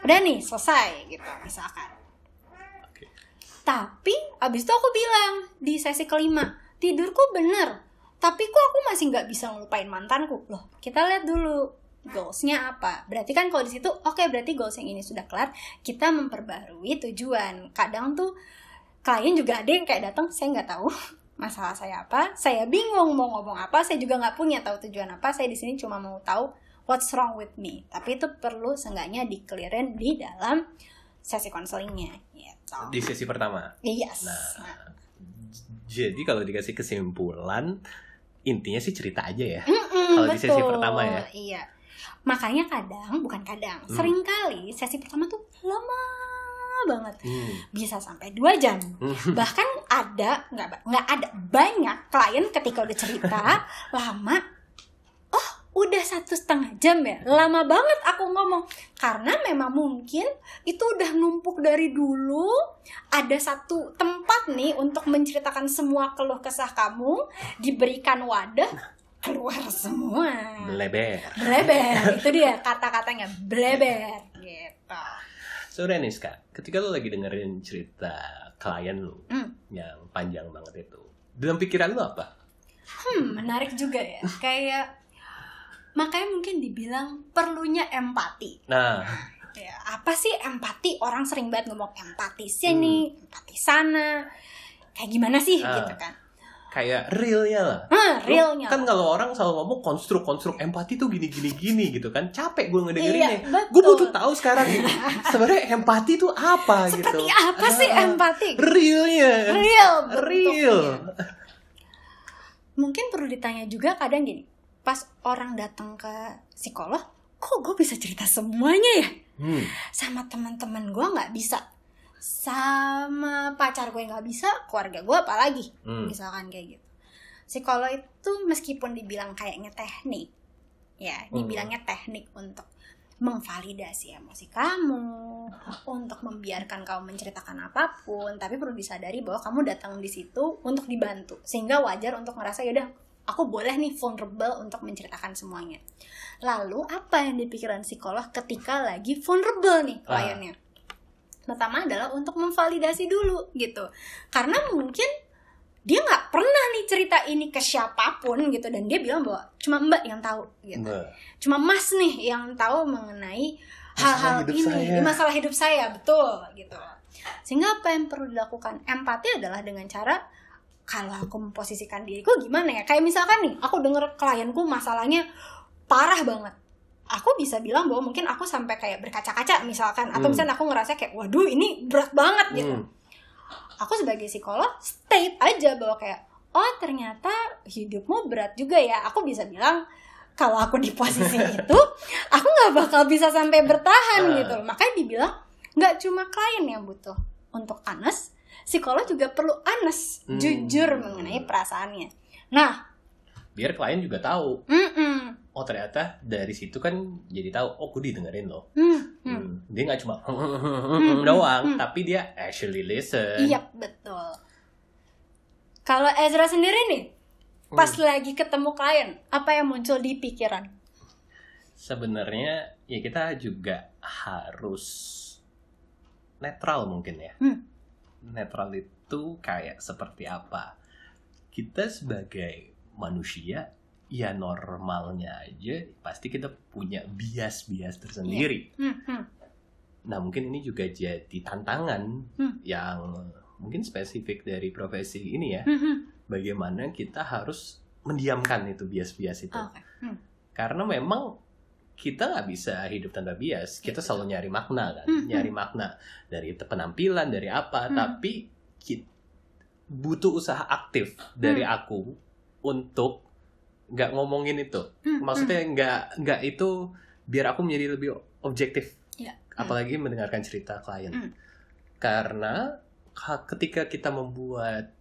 Udah nih, selesai gitu misalkan. Okay. Tapi, abis itu aku bilang di sesi kelima, tidurku bener. Tapi kok aku masih nggak bisa ngelupain mantanku? Loh, kita lihat dulu goals-nya apa. Berarti kan kalau di situ, oke, berarti goals yang ini sudah kelar, kita memperbarui tujuan. Kadang tuh, klien juga ada yang kayak datang, saya nggak tahu masalah saya apa, saya bingung mau ngomong apa, saya juga nggak punya tahu tujuan apa, saya di sini cuma mau tahu what's wrong with me. Tapi itu perlu seenggaknya di-clearin di dalam sesi konselingnya. Gitu. Di sesi pertama? Yes. Nah, jadi kalau dikasih kesimpulan, intinya sih cerita aja ya. Kalau di sesi pertama ya? Iya. Makanya kadang, bukan kadang, seringkali sesi pertama tuh lama banget, bisa sampai 2 jam. Bahkan ada nggak ada banyak klien ketika udah cerita lama, oh udah 1,5 jam ya, lama banget aku ngomong, karena memang mungkin itu udah numpuk dari dulu, ada satu tempat nih untuk menceritakan semua keluh kesah kamu, diberikan wadah, keluar semua, bleber, itu dia kata-katanya, bleber gitu. So Reniska, ketika lo lagi dengerin cerita klien lo yang panjang banget itu, dalam pikiran lo apa? Menarik juga ya. Kayak, makanya mungkin dibilang perlunya empati. Nah, ya, apa sih empati? Orang sering banget ngomong empati sini, empati sana. Kayak gimana sih gitu kan? Kayak realnya lah. Realnya. Kan kalau orang selalu ngomong konstruk empati tuh gini gitu kan. Capek gue ngedengerinnya. Iya, gue butuh tahu sekarang gitu. Sebenarnya empati tuh apa gitu. Seperti apa sih empati? Realnya. Real. Mungkin perlu ditanya juga kadang gini. Pas orang datang ke psikolog, kok gue bisa cerita semuanya ya? Sama teman-teman gue nggak bisa. Sama pacar gue nggak bisa, keluarga gue apalagi, misalkan kayak gitu. Psikolog itu meskipun dibilang kayaknya teknik, ya, dibilangnya teknik untuk memvalidasi emosi kamu, untuk membiarkan kamu menceritakan apapun, tapi perlu disadari bahwa kamu datang di situ untuk dibantu, sehingga wajar untuk ngerasa yaudah, aku boleh nih vulnerable untuk menceritakan semuanya. Lalu apa yang dipikiran psikolog ketika lagi vulnerable nih kliennya? Pertama adalah untuk memvalidasi dulu gitu, karena mungkin dia nggak pernah nih cerita ini ke siapapun gitu, dan dia bilang bahwa cuma mbak yang tahu gitu, cuma mas nih yang tahu mengenai hal-hal ini, masalah hidup saya, betul gitu. Sehingga apa yang perlu dilakukan empati adalah dengan cara, kalau aku memposisikan diriku gimana ya, kayak misalkan nih aku denger klienku masalahnya parah banget, aku bisa bilang bahwa mungkin aku sampai kayak berkaca-kaca misalkan, atau misalnya aku ngerasa kayak waduh ini berat banget gitu. Aku sebagai psikolog state aja bahwa kayak, oh ternyata hidupmu berat juga ya. Aku bisa bilang kalau aku di posisi itu aku gak bakal bisa sampai bertahan gitu. Makanya dibilang gak cuma klien yang butuh untuk honest, psikolog juga perlu honest, jujur mengenai perasaannya. Nah, biar klien juga tahu. Oh ternyata dari situ kan jadi tahu, oh gue didengerin loh. Dia nggak cuma doang, tapi dia actually listen. Iya, betul. Kalau Ezra sendiri nih, pas lagi ketemu klien, apa yang muncul di pikiran? Sebenarnya ya kita juga harus netral mungkin ya. Netral itu kayak seperti apa? Kita sebagai manusia, ya normalnya aja pasti kita punya bias-bias tersendiri. Nah mungkin ini juga jadi tantangan yang mungkin spesifik dari profesi ini ya. Bagaimana kita harus mendiamkan itu bias-bias itu. Karena memang kita nggak bisa hidup tanpa bias. Kita selalu nyari makna kan, nyari makna dari penampilan, dari apa. Tapi kita butuh usaha aktif dari aku untuk nggak ngomongin itu, maksudnya nggak itu biar aku menjadi lebih objektif, apalagi mendengarkan cerita klien, karena ketika kita membuat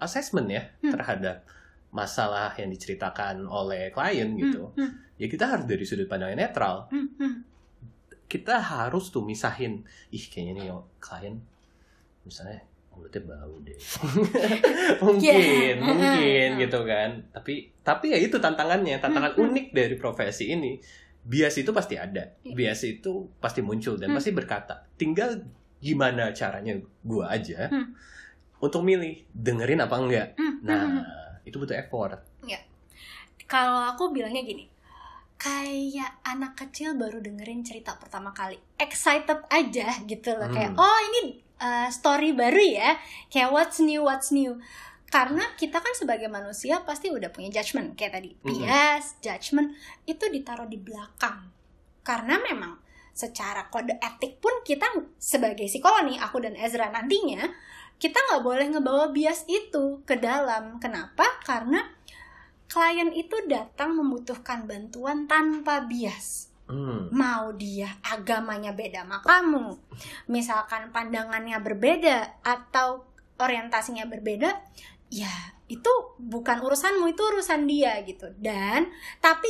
assessment ya terhadap masalah yang diceritakan oleh klien gitu, ya kita harus dari sudut pandang yang netral. Kita harus tuh misahin, kayaknya nih klien misalnya mulutnya bau deh. mungkin gitu kan. Tapi ya itu tantangan unik dari profesi ini. Bias itu pasti ada. Bias itu pasti muncul dan pasti berkata. Tinggal gimana caranya gua aja untuk milih, dengerin apa enggak. Itu butuh effort. Ya. Kalau aku bilangnya gini, kayak anak kecil baru dengerin cerita pertama kali, excited aja gitu loh, kayak ini story baru ya, kayak what's new. Karena kita kan sebagai manusia pasti udah punya judgment kayak tadi, bias, judgment itu ditaruh di belakang. Karena memang secara kode etik pun kita sebagai psikolog nih, aku dan Ezra nantinya, kita nggak boleh ngebawa bias itu ke dalam. Kenapa? Karena klien itu datang membutuhkan bantuan tanpa bias. Mau dia agamanya beda sama kamu, misalkan pandangannya berbeda atau orientasinya berbeda, ya itu bukan urusanmu, itu urusan dia gitu. Tapi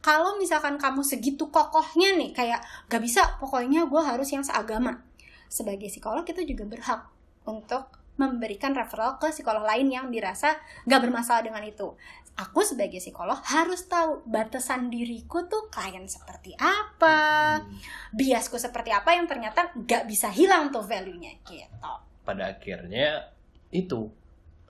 kalau misalkan kamu segitu kokohnya nih, kayak gak bisa, pokoknya gue harus yang seagama. Sebagai psikolog kita juga berhak untuk memberikan referral ke psikolog lain yang dirasa gak bermasalah dengan itu. Aku sebagai psikolog harus tahu batasan diriku tuh klien seperti apa, biasku seperti apa yang ternyata gak bisa hilang tuh value-nya gitu. Pada akhirnya itu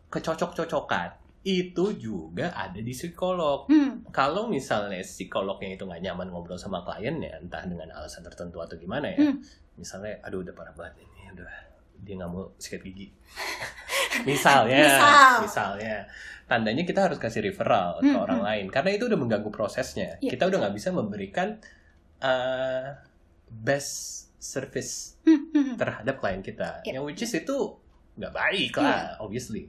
kecocok-cocokan itu juga ada di psikolog. Kalau misalnya psikolognya itu gak nyaman ngobrol sama kliennya, entah dengan alasan tertentu atau gimana ya, misalnya aduh udah parah banget ini, udah dia nggak mau sikat gigi, misalnya, tandanya kita harus kasih referral ke orang lain karena itu udah mengganggu prosesnya. Kita udah nggak bisa memberikan best service terhadap klien kita. Yang which is itu nggak baik lah, obviously.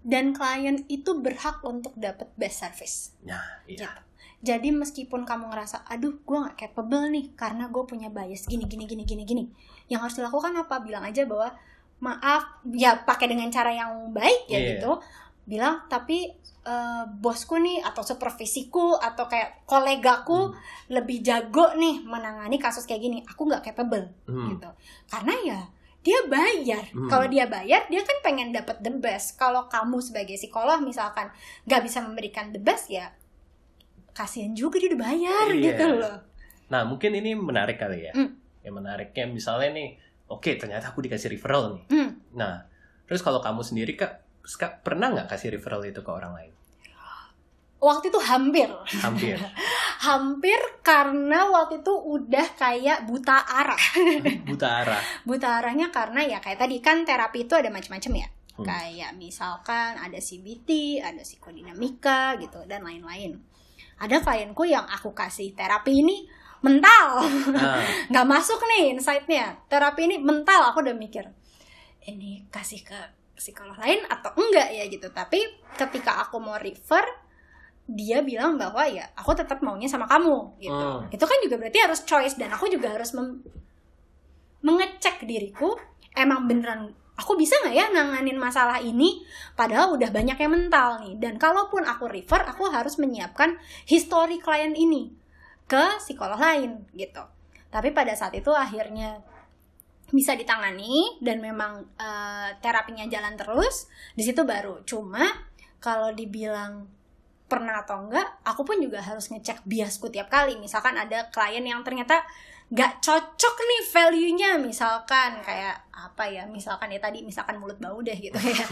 Dan klien itu berhak untuk dapat best service. Nah, iya. Gitu. Jadi meskipun kamu ngerasa, aduh gue gak capable nih karena gue punya bias gini, yang harus dilakukan apa? Bilang aja bahwa maaf, ya pakai dengan cara yang baik ya gitu. Bilang tapi bosku nih atau supervisiku atau kayak kolegaku lebih jago nih menangani kasus kayak gini, aku gak capable gitu. Karena ya dia bayar. Kalau dia bayar, dia kan pengen dapat the best. Kalau kamu sebagai psikolog misalkan gak bisa memberikan the best ya, kasian juga dia udah bayar gitu loh. Nah mungkin ini menarik kali ya. Yang menariknya misalnya nih, oke, ternyata aku dikasih referral nih. Nah terus kalau kamu sendiri Kak pernah nggak kasih referral itu ke orang lain? Waktu itu hampir karena waktu itu udah kayak buta arah. Buta arahnya karena ya kayak tadi kan terapi itu ada macam-macam ya. Kayak misalkan ada CBT, ada psikodinamika gitu dan lain-lain. Ada klienku yang aku kasih terapi ini mental, nggak masuk nih insight-nya. Terapi ini mental, aku udah mikir ini kasih ke psikolog lain atau enggak ya gitu. Tapi ketika aku mau refer, dia bilang bahwa ya aku tetap maunya sama kamu gitu. Itu kan juga berarti harus choice dan aku juga harus mengecek diriku, emang beneran aku bisa nggak ya nanganin masalah ini padahal udah banyak yang mental nih. Dan kalaupun aku refer, aku harus menyiapkan histori klien ini ke psikolog lain gitu. Tapi pada saat itu akhirnya bisa ditangani dan memang terapinya jalan terus. Di situ baru. Cuma kalau dibilang pernah atau enggak, aku pun juga harus ngecek biasku tiap kali. Misalkan ada klien yang ternyata gak cocok nih value-nya, misalkan kayak apa ya, misalkan ya tadi, misalkan mulut bau deh gitu ya.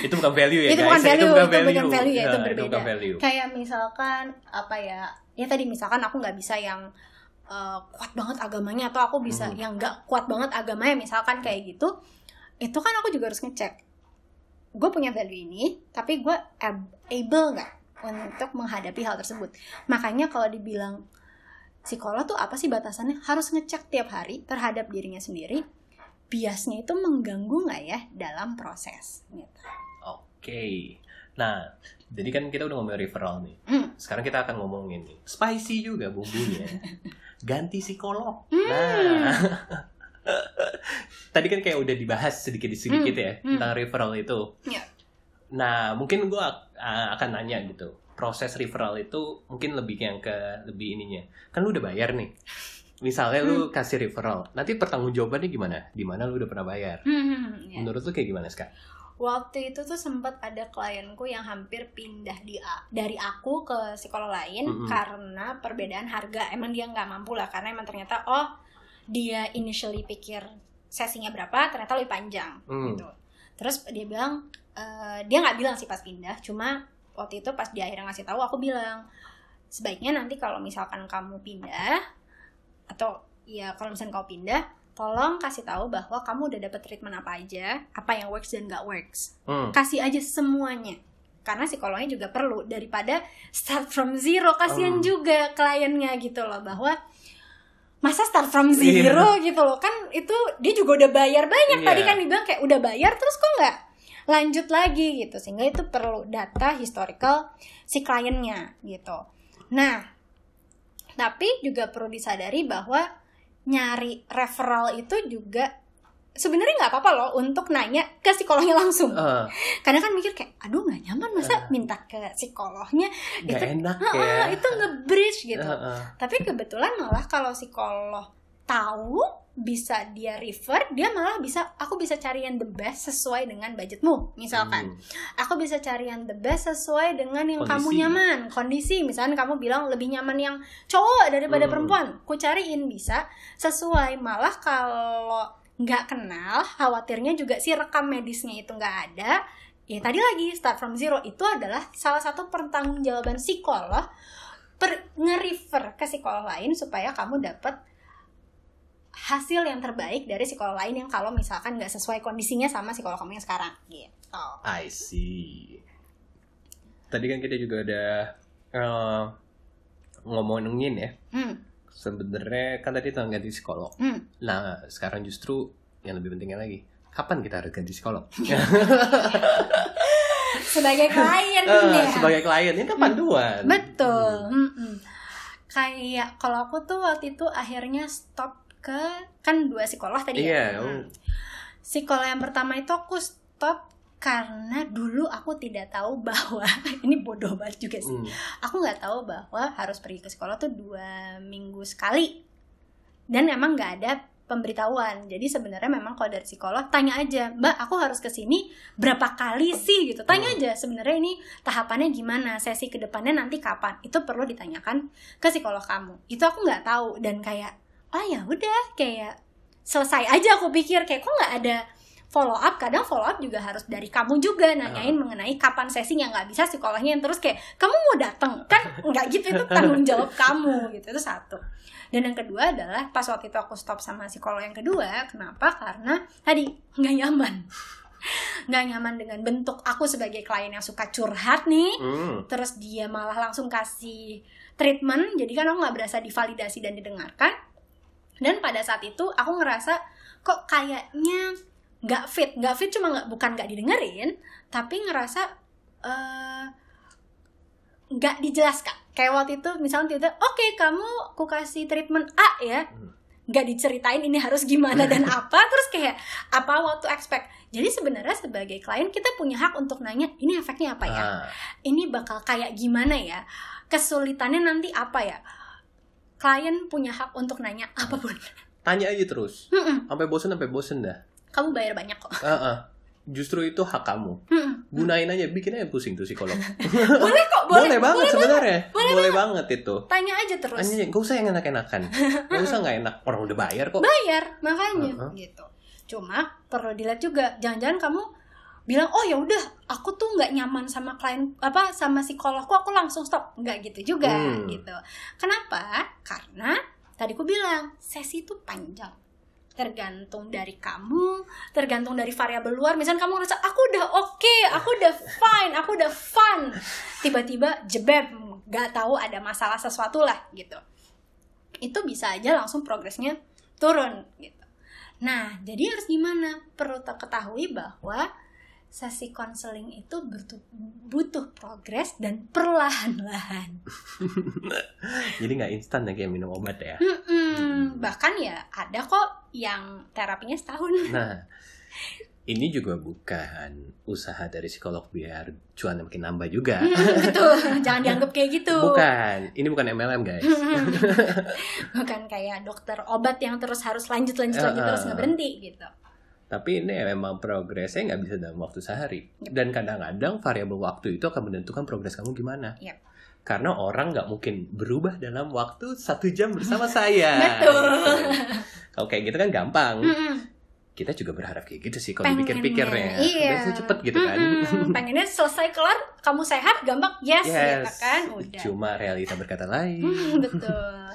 Itu bukan value ya guys, itu bukan value ya, itu berbeda. Itu kayak misalkan apa ya, ya tadi misalkan aku gak bisa yang kuat banget agamanya, atau aku bisa yang gak kuat banget agamanya, misalkan kayak gitu. Itu kan aku juga harus ngecek, gue punya value ini, tapi gue able gak untuk menghadapi hal tersebut. Makanya kalau dibilang psikolog tuh apa sih batasannya? Harus ngecek tiap hari terhadap dirinya sendiri, biasnya itu mengganggu nggak ya dalam proses gitu. Oke. Nah, jadi kan kita udah ngomongin referral nih. Sekarang kita akan ngomongin nih, spicy juga bumbunya. Ganti psikolog. Nah. Tadi kan kayak udah dibahas sedikit-sedikit ya tentang referral itu. Nah, mungkin gue akan nanya gitu. Proses referral itu mungkin lebih yang ke lebih ininya. Kan lu udah bayar nih. Misalnya lu kasih referral. Nanti pertanggungjawabannya gimana? Di mana lu udah pernah bayar? Yeah. Menurut lu kayak gimana, Ska? Waktu itu tuh sempat ada klienku yang hampir pindah dari aku ke psikolog lain karena perbedaan harga. Emang dia nggak mampu lah, karena emang ternyata dia initially pikir sesinya berapa, ternyata lebih panjang gitu. Terus dia bilang, dia nggak bilang sih pas pindah, cuma waktu itu pas dia akhirnya ngasih tahu, aku bilang sebaiknya nanti kalau misalkan kamu pindah atau ya kalau misalkan kau pindah, tolong kasih tahu bahwa kamu udah dapet treatment apa aja, apa yang works dan nggak works. Kasih aja semuanya. Karena psikolognya juga perlu, daripada start from zero. Kasian juga kliennya gitu loh, bahwa masa start from zero gitu loh. Kan itu dia juga udah bayar banyak. Tadi kan dibilang kayak udah bayar terus kok nggak lanjut lagi gitu. Sehingga itu perlu data historical si kliennya gitu. Nah, tapi juga perlu disadari bahwa nyari referral itu juga sebenarnya nggak apa-apa loh untuk nanya ke psikolognya langsung. Kadang kan mikir kayak, aduh nggak nyaman masa minta ke psikolognya, itu enak ya. Itu nge-bridge gitu. Tapi kebetulan malah kalau psikolog tahu bisa dia refer, dia malah bisa, aku bisa cari yang the best sesuai dengan budgetmu misalkan. Aku bisa cari yang the best sesuai dengan yang kondisi. Kamu nyaman, kondisi. Misalkan kamu bilang lebih nyaman yang cowok daripada perempuan, ku cariin bisa sesuai. Malah kalau nggak kenal, khawatirnya juga si rekam medisnya itu nggak ada. Ya tadi lagi, start from zero itu adalah salah satu pertanggungjawaban psikolog nge-refer ke psikolog lain supaya kamu dapat hasil yang terbaik dari psikolog lain yang kalau misalkan nggak sesuai kondisinya sama psikolog kamu yang sekarang gitu. I see. Tadi kan kita juga ada ngomongin ya. Sebenarnya kan tadi tentang ganti psikolog. Nah sekarang justru yang lebih pentingnya lagi, kapan kita harus ganti psikolog? Sebagai klien ya. Sebagai klien ini kan panduan. Betul. Kayak kalau aku tuh waktu itu akhirnya stop ke, kan 2 psikolog tadi ya. Psikolog yang pertama itu aku stop karena dulu aku tidak tahu bahwa ini bodoh banget juga sih. Aku nggak tahu bahwa harus pergi ke psikolog tuh 2 minggu sekali dan emang nggak ada pemberitahuan. Jadi sebenarnya memang kalau dari psikolog tanya aja, Mbak aku harus kesini berapa kali sih gitu. Tanya aja sebenarnya ini tahapannya gimana, sesi kedepannya nanti kapan. Itu perlu ditanyakan ke psikolog kamu. Itu aku nggak tahu dan kayak ya udah kayak selesai aja. Aku pikir kayak kok nggak ada follow up. Kadang follow up juga harus dari kamu juga nanyain mengenai kapan sesi yang nggak bisa psikolognya yang terus kayak kamu mau datang kan nggak gitu. Itu tanggung jawab kamu gitu. Itu satu. Dan yang kedua adalah pas waktu itu aku stop sama psikolog yang kedua, kenapa? Karena tadi nggak nyaman dengan bentuk aku sebagai klien yang suka curhat nih. Terus dia malah langsung kasih treatment, jadi kan aku nggak berasa divalidasi dan didengarkan. Dan pada saat itu aku ngerasa kok kayaknya nggak fit cuma bukan nggak didengerin, tapi ngerasa nggak dijelaskan. Kayak waktu itu misalnya tiba-tiba, kamu aku kasih treatment A ya, nggak diceritain ini harus gimana dan apa, terus kayak apa waktu expect. Jadi sebenarnya sebagai klien kita punya hak untuk nanya ini efeknya apa ya, ini bakal kayak gimana ya, kesulitannya nanti apa ya. Klien punya hak untuk nanya apapun. Tanya aja terus. Sampai bosen dah. Kamu bayar banyak kok. Justru itu hak kamu. Gunain aja, bikin aja pusing tuh psikolog. Boleh kok, boleh banget sebenarnya. Boleh banget itu. Tanya aja terus. Gak usah yang enak-enakan. Gak usah gak enak, orang udah bayar kok. Bayar, makanya gitu. Cuma perlu dilihat juga, jangan-jangan kamu bilang, ya udah, aku tuh nggak nyaman sama klien sama psikologku, aku langsung stop. Nggak gitu juga gitu. Kenapa? Karena tadi aku bilang sesi itu panjang. Tergantung dari kamu, tergantung dari variabel luar. Misalnya kamu ngerasa aku udah oke, aku udah fine, aku udah fun. Tiba-tiba jebeb, nggak tahu ada masalah sesuatu lah gitu. Itu bisa aja langsung progresnya turun gitu. Nah, jadi harus gimana? Perlu ketahui bahwa sesi konseling itu butuh progres dan perlahan-lahan. Jadi nggak instan ya kayak minum obat ya. Bahkan ya ada kok yang terapinya setahun. Nah, Ini juga bukan usaha dari psikolog biar cuan makin nambah juga. Betul, jangan dianggap kayak gitu. Bukan, ini bukan MLM guys. Bukan kayak dokter obat yang terus harus lanjut terus nggak berhenti gitu. Tapi ini memang progresnya nggak bisa dalam waktu sehari. Yep. Dan kadang-kadang variabel waktu itu akan menentukan progres kamu gimana. Yep. Karena orang nggak mungkin berubah dalam waktu 1 jam bersama saya. Betul. Kalau kayak gitu kan gampang. Mm-mm. Kita juga berharap kayak gitu sih kalau dipikir-pikirnya. Iya. Biasanya cepet gitu kan. Pengennya selesai kelar, kamu sehat, gampang, yes. Ya kan? Udah. Cuma realita berkata lain. Betul.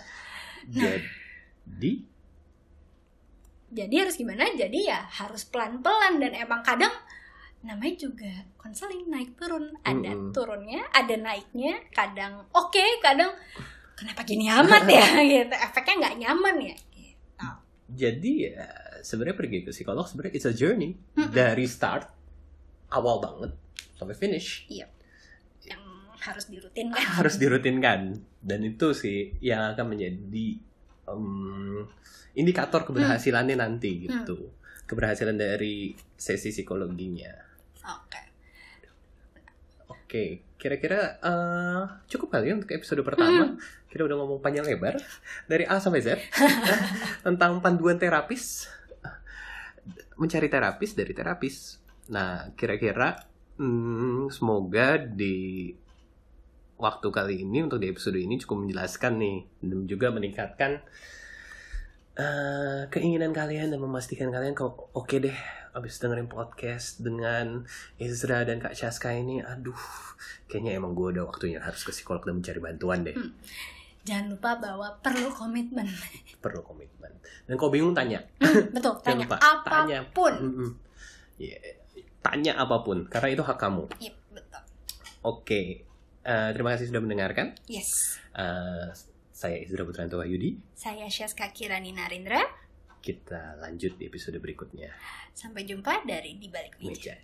Jadi harus gimana? Jadi ya harus pelan-pelan. Dan emang kadang namanya juga konseling naik turun, ada turunnya, ada naiknya, kadang oke, kadang kenapa gini amat ya gitu, efeknya nggak nyaman ya gitu. Jadi ya sebenarnya pergi ke psikolog sebenarnya it's a journey dari start awal banget sampai finish. Iya. Yang harus dirutinkan. Dan itu sih yang akan menjadi indikator keberhasilannya nanti gitu. Keberhasilan dari sesi psikologinya. Oke, kira-kira cukup kali untuk episode pertama. Kita udah ngomong panjang lebar dari A sampai Z tentang panduan terapis, mencari terapis dari terapis. Nah, kira-kira semoga di waktu kali ini untuk di episode ini cukup menjelaskan nih dan juga meningkatkan keinginan kalian dan memastikan kalian kalau oke deh abis dengerin podcast dengan Ezra dan Kak Syaska ini, aduh kayaknya emang gue udah waktunya harus ke psikolog dan mencari bantuan deh. Jangan lupa bahwa perlu komitmen dan kalau bingung tanya. Betul, tanya lupa, apapun tanya apapun karena itu hak kamu. Yep, betul. Oke. Terima kasih sudah mendengarkan. Yes. Saya Ezra Putranto Wahyudi. Saya Syaska Kiranri Narindra. Kita lanjut di episode berikutnya. Sampai jumpa dari Di Balik Meja.